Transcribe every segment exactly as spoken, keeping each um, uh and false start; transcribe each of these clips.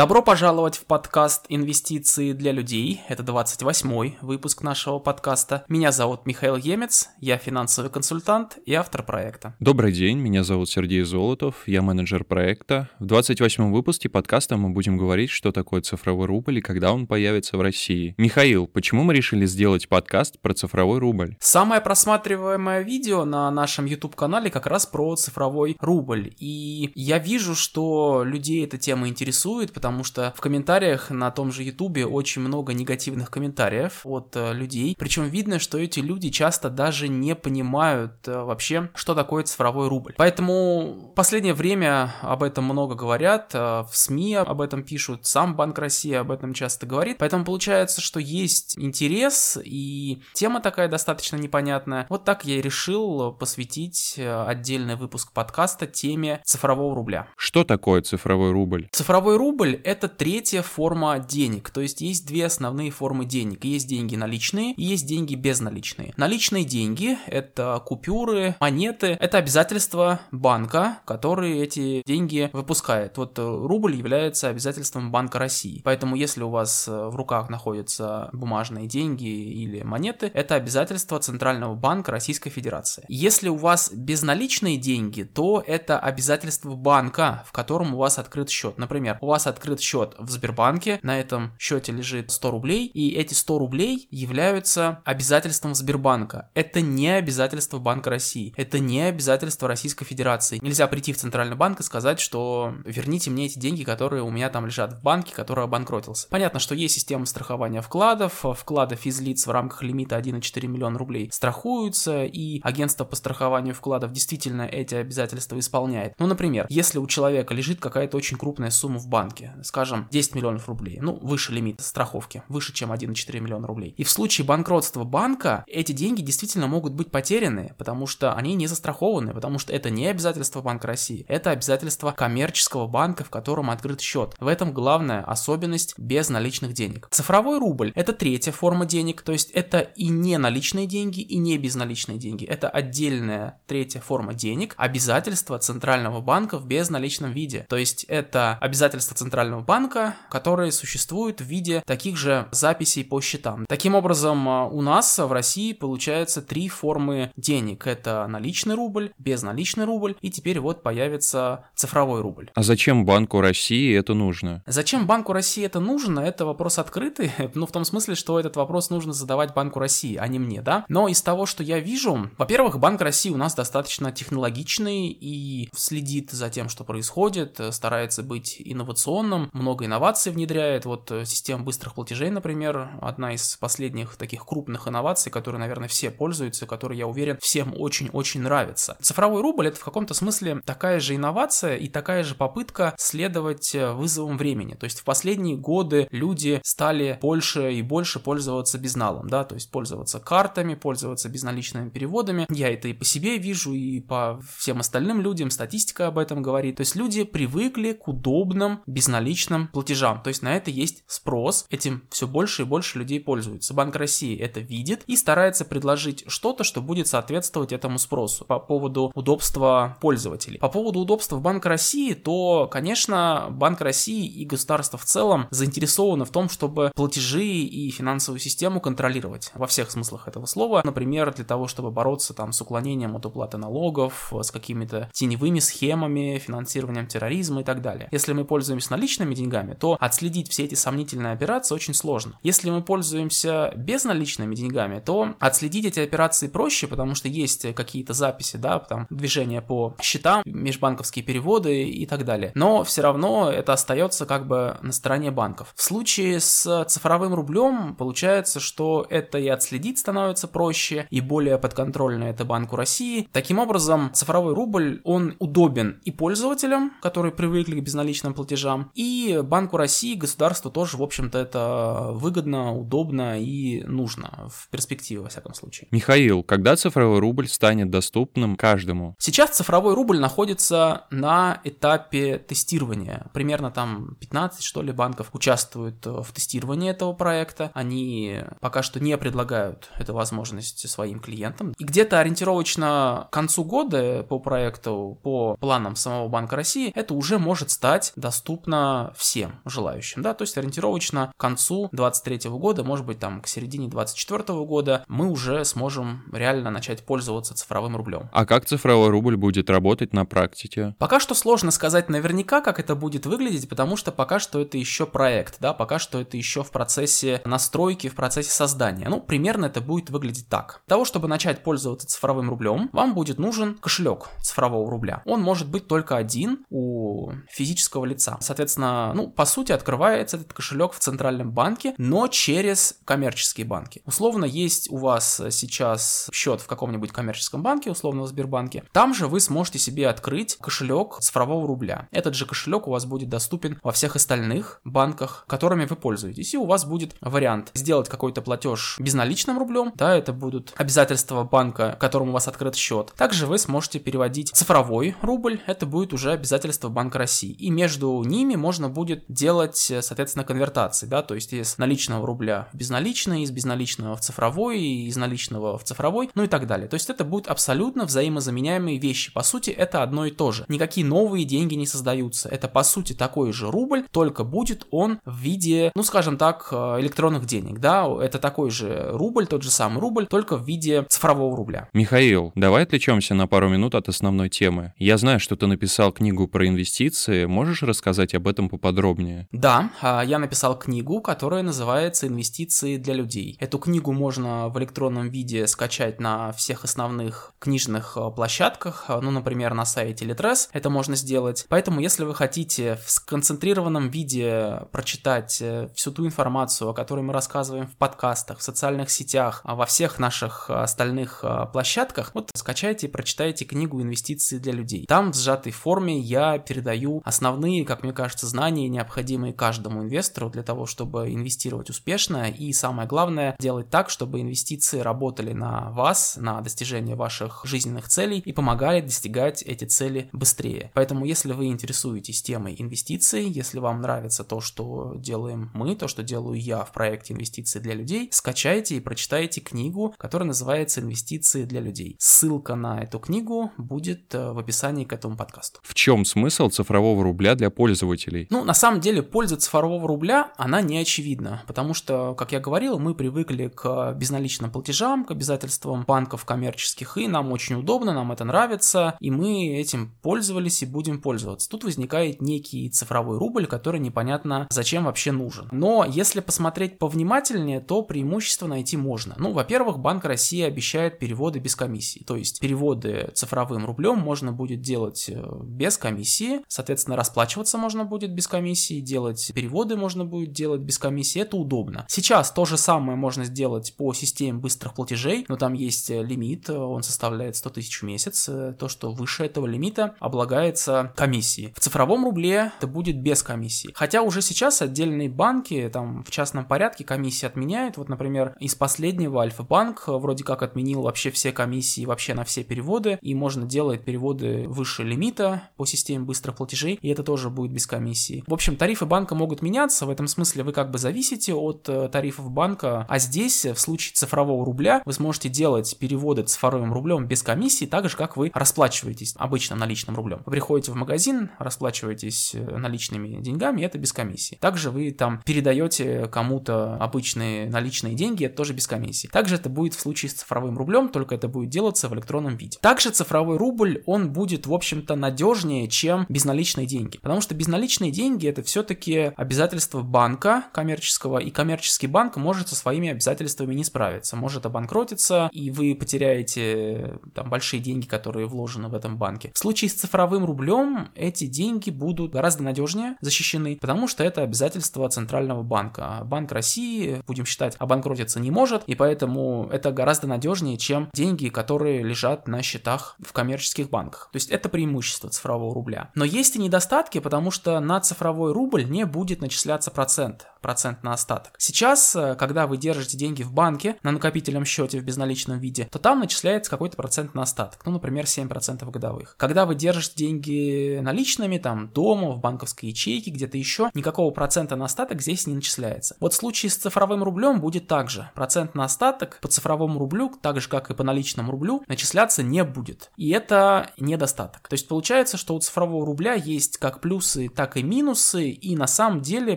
Добро пожаловать в подкаст «Инвестиции для людей». Это двадцать восьмой выпуск нашего подкаста. Меня зовут Михаил Емец, я финансовый консультант и автор проекта. Добрый день, меня зовут Сергей Золотов, я менеджер проекта. В двадцать восьмом выпуске подкаста мы будем говорить, что такое цифровой рубль и когда он появится в России. Михаил, почему мы решили сделать подкаст про цифровой рубль? Самое просматриваемое видео на нашем YouTube-канале как раз про цифровой рубль. И я вижу, что людей эта тема интересует, потому что в комментариях на том же Ютубе очень много негативных комментариев от людей. Причем видно, что эти люди часто даже не понимают вообще, что такое цифровой рубль. Поэтому в последнее время об этом много говорят, в СМИ об этом пишут, сам Банк России об этом часто говорит. Поэтому получается, что есть интерес, и тема такая достаточно непонятная. Вот так я и решил посвятить отдельный выпуск подкаста теме цифрового рубля. Что такое цифровой рубль? Цифровой рубль — это третья форма денег, то есть есть две основные формы денег. Есть деньги наличные и есть деньги безналичные. Наличные деньги – это купюры, монеты, это обязательства банка, который эти деньги выпускает. Вот рубль является обязательством Банка России, поэтому если у вас в руках находятся бумажные деньги или монеты, это обязательство Центрального банка Российской Федерации. Если у вас безналичные деньги, то это обязательство банка, в котором у вас открыт счет. Например, у вас открыт открыт счет в Сбербанке, на этом счете лежит сто рублей, и эти сто рублей являются обязательством Сбербанка. Это не обязательство Банка России, это не обязательство Российской Федерации. Нельзя прийти в Центральный банк и сказать, что верните мне эти деньги, которые у меня там лежат в банке, который обанкротился. Понятно, что есть система страхования вкладов, вклады физлиц в рамках лимита один целых четыре десятых миллиона рублей страхуются, и агентство по страхованию вкладов действительно эти обязательства исполняет. Ну, например, если у человека лежит какая-то очень крупная сумма в банке, скажем, десять миллионов рублей, ну, выше лимит страховки, выше, чем один целых четыре десятых миллиона рублей. И в случае банкротства банка эти деньги действительно могут быть потеряны, потому что они не застрахованы, потому что это не обязательство Банка России, это обязательство коммерческого банка, в котором открыт счет. В этом главная особенность безналичных денег. Цифровой рубль – это третья форма денег, то есть это и не наличные деньги, и не безналичные деньги. Это отдельная третья форма денег, обязательство Центрального банка в безналичном виде. То есть это обязательство Центрального банка, которые существуют в виде таких же записей по счетам. Таким образом, у нас в России получается три формы денег. Это наличный рубль, безналичный рубль, и теперь вот появится цифровой рубль. А зачем Банку России это нужно? Зачем Банку России это нужно? Это вопрос открытый, ну в том смысле, что этот вопрос нужно задавать Банку России, а не мне, да? Но из того, что я вижу, во-первых, Банк России у нас достаточно технологичный и следит за тем, что происходит, старается быть инновационным, много инноваций внедряет. Вот система быстрых платежей, например, одна из последних таких крупных инноваций, которой, наверное, все пользуются, которой, я уверен, всем очень-очень нравится. Цифровой рубль — это в каком-то смысле такая же инновация и такая же попытка следовать вызовам времени. То есть в последние годы люди стали больше и больше пользоваться безналом, да, то есть пользоваться картами, пользоваться безналичными переводами. Я это и по себе вижу, и по всем остальным людям, статистика об этом говорит. То есть люди привыкли к удобным безналичным наличным платежам, то есть на это есть спрос, этим все больше и больше людей пользуются. Банк России это видит и старается предложить что-то, что будет соответствовать этому спросу по поводу удобства пользователей. По поводу удобства Банка России, то, конечно, Банк России и государство в целом заинтересованы в том, чтобы платежи и финансовую систему контролировать во всех смыслах этого слова, например, для того, чтобы бороться там с уклонением от уплаты налогов, с какими-то теневыми схемами, финансированием терроризма и так далее. Если мы пользуемся наличными деньгами, то отследить все эти сомнительные операции очень сложно. Если мы пользуемся безналичными деньгами, то отследить эти операции проще, потому что есть какие-то записи, да, там движения по счетам, межбанковские переводы и так далее. Но все равно это остается как бы на стороне банков. В случае с цифровым рублем получается, что это и отследить становится проще, и более подконтрольно это Банку России. Таким образом, цифровой рубль, он удобен и пользователям, которые привыкли к безналичным платежам, и Банку России, государству тоже, в общем-то, это выгодно, удобно и нужно в перспективе, во всяком случае. Михаил, когда цифровой рубль станет доступным каждому? Сейчас цифровой рубль находится на этапе тестирования. Примерно там пятнадцать, что ли, банков участвуют в тестировании этого проекта. Они пока что не предлагают эту возможность своим клиентам. И где-то ориентировочно к концу года по проекту, по планам самого Банка России, это уже может стать доступно доступно всем желающим, да, то есть ориентировочно к концу двадцать третьего года, может быть, там, к середине двадцать четвёртого года мы уже сможем реально начать пользоваться цифровым рублем. А как цифровой рубль будет работать на практике? Пока что сложно сказать наверняка, как это будет выглядеть, потому что пока что это еще проект, да, пока что это еще в процессе настройки, в процессе создания. Ну, примерно это будет выглядеть так. Для того, чтобы начать пользоваться цифровым рублем, вам будет нужен кошелек цифрового рубля. Он может быть только один у физического лица. Соответственно, ну, по сути, открывается этот кошелек в центральном банке, но через коммерческие банки. Условно, есть у вас сейчас счет в каком-нибудь коммерческом банке, условно в Сбербанке. Там же вы сможете себе открыть кошелек цифрового рубля. Этот же кошелек у вас будет доступен во всех остальных банках, которыми вы пользуетесь. И у вас будет вариант сделать какой-то платеж безналичным рублем. Да, это будут обязательства банка, которому у вас открыт счет. Также вы сможете переводить цифровой рубль. Это будет уже обязательство Банка России. И между ними можно будет делать, соответственно, конвертации. Да, то есть из наличного рубля в безналичный, из безналичного в цифровой, из наличного в цифровой, ну и так далее. То есть это будут абсолютно взаимозаменяемые вещи. По сути, это одно и то же. Никакие новые деньги не создаются. Это, по сути, такой же рубль, только будет он в виде, ну, скажем так, электронных денег. Да, это такой же рубль, тот же самый рубль, только в виде цифрового рубля. Михаил, давай отвлечемся на пару минут от основной темы. Я знаю, что ты написал книгу про инвестиции. Можешь рассказать об этом поподробнее? Да, я написал книгу, которая называется «Инвестиции для людей». Эту книгу можно в электронном виде скачать на всех основных книжных площадках, ну, например, на сайте Литрес это можно сделать. Поэтому, если вы хотите в сконцентрированном виде прочитать всю ту информацию, о которой мы рассказываем в подкастах, в социальных сетях, во всех наших остальных площадках, вот скачайте и прочитайте книгу «Инвестиции для людей». Там в сжатой форме я передаю основные, как мне кажется, знания, необходимые каждому инвестору для того, чтобы инвестировать успешно и, самое главное, делать так, чтобы инвестиции работали на вас, на достижение ваших жизненных целей и помогали достигать эти цели быстрее. Поэтому, если вы интересуетесь темой инвестиций, если вам нравится то, что делаем мы, то, что делаю я в проекте «Инвестиции для людей», скачайте и прочитайте книгу, которая называется «Инвестиции для людей». Ссылка на эту книгу будет в описании к этому подкасту. В чем смысл цифрового рубля для пользователей? Ну, на самом деле, польза цифрового рубля, она не очевидна, потому что, как я говорил, мы привыкли к безналичным платежам, к обязательствам банков коммерческих, и нам очень удобно, нам это нравится, и мы этим пользовались и будем пользоваться. Тут возникает некий цифровой рубль, который непонятно зачем вообще нужен. Но если посмотреть повнимательнее, то преимущество найти можно. Ну, во-первых, Банк России обещает переводы без комиссии, то есть переводы цифровым рублем можно будет делать без комиссии, соответственно, расплачиваться можно будет без комиссии, делать переводы можно будет делать без комиссии, это удобно. Сейчас то же самое можно сделать по системе быстрых платежей, но там есть лимит, он составляет сто тысяч в месяц, то, что выше этого лимита, облагается комиссией. В цифровом рубле это будет без комиссии, хотя уже сейчас отдельные банки, там, в частном порядке комиссии отменяют, вот, например, из последнего Альфа-банк вроде как отменил вообще все комиссии, вообще на все переводы, и можно делать переводы выше лимита по системе быстрых платежей, и это тоже будет без комиссии. В общем, тарифы банка могут меняться, в этом смысле вы как бы зависите от тарифов банка, а здесь, в случае цифрового рубля, вы сможете делать переводы цифровым рублем без комиссии, так же, как вы расплачиваетесь обычным наличным рублем. Вы приходите в магазин, расплачиваетесь наличными деньгами, это без комиссии. Также вы там передаете кому-то обычные наличные деньги, это тоже без комиссии. Также это будет в случае с цифровым рублем, только это будет делаться в электронном виде. Также цифровой рубль, он будет, в общем-то, надежнее, чем безналичные деньги, потому что безналичные деньги — это все-таки обязательство банка коммерческого, и коммерческий банк может со своими обязательствами не справиться, может обанкротиться, и вы потеряете там большие деньги, которые вложены в этом банке. В случае с цифровым рублем эти деньги будут гораздо надежнее защищены, потому что это обязательство Центрального банка. Банк России, будем считать, обанкротиться не может, и поэтому это гораздо надежнее, чем деньги, которые лежат на счетах в коммерческих банках. То есть это преимущество цифрового рубля. Но есть и недостатки, потому что на цифровой рубль не будет начисляться процент. процент на остаток. Сейчас, когда вы держите деньги в банке на накопительном счете в безналичном виде, то там начисляется какой-то процент на остаток, ну, например, семь процентов годовых. Когда вы держите деньги наличными, там, дома, в банковской ячейке, где-то еще, никакого процента на остаток здесь не начисляется. Вот в случае с цифровым рублем будет так же. Процент на остаток по цифровому рублю, так же, как и по наличному рублю, начисляться не будет. И это недостаток. То есть получается, что у цифрового рубля есть как плюсы, так и минусы, и на самом деле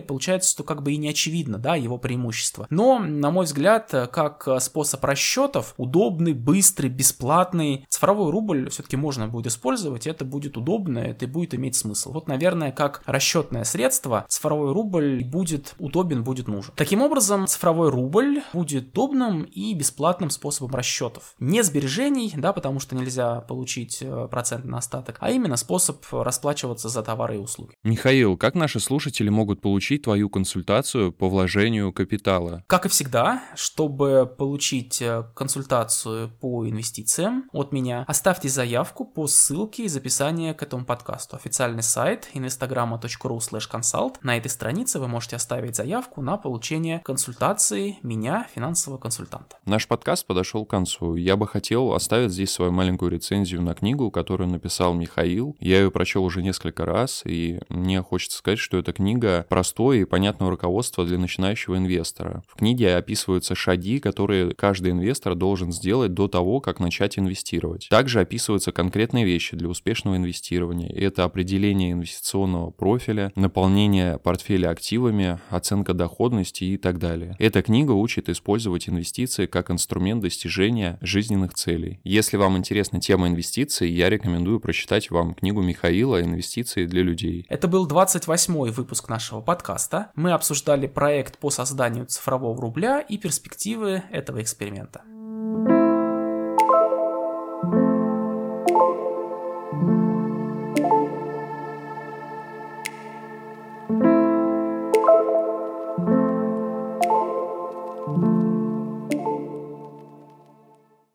получается, что как бы и не очевидно, да, его преимущество. Но, на мой взгляд, как способ расчетов, удобный, быстрый, бесплатный, цифровой рубль все-таки можно будет использовать, это будет удобно, это будет иметь смысл. Вот, наверное, как расчетное средство цифровой рубль будет удобен, будет нужен. Таким образом, цифровой рубль будет удобным и бесплатным способом расчетов. Не сбережений, да, потому что нельзя получить процент на остаток, а именно способ расплачиваться за товары и услуги. Михаил, как наши слушатели могут получить твою консультацию по вложению капитала? Как и всегда, чтобы получить консультацию по инвестициям от меня, оставьте заявку по ссылке из описания к этому подкасту. Официальный сайт инвестограмма точка ру слэш консалт. На этой странице вы можете оставить заявку на получение консультации меня, финансового консультанта. Наш подкаст подошел к концу. Я бы хотел оставить здесь свою маленькую рецензию на книгу, которую написал Михаил. Я ее прочел уже несколько раз, и мне хочется сказать, что эта книга простое и понятное руководство для начинающего инвестора. В книге описываются шаги, которые каждый инвестор должен сделать до того, как начать инвестировать. Также описываются конкретные вещи для успешного инвестирования. Это определение инвестиционного профиля, наполнение портфеля активами, оценка доходности и так далее. Эта книга учит использовать инвестиции как инструмент достижения жизненных целей. Если вам интересна тема инвестиций, я рекомендую прочитать вам книгу Михаила «Инвестиции для людей». Это был двадцать восьмой выпуск нашего подкаста. Мы обсуждали проект по созданию цифрового рубля и перспективы этого эксперимента.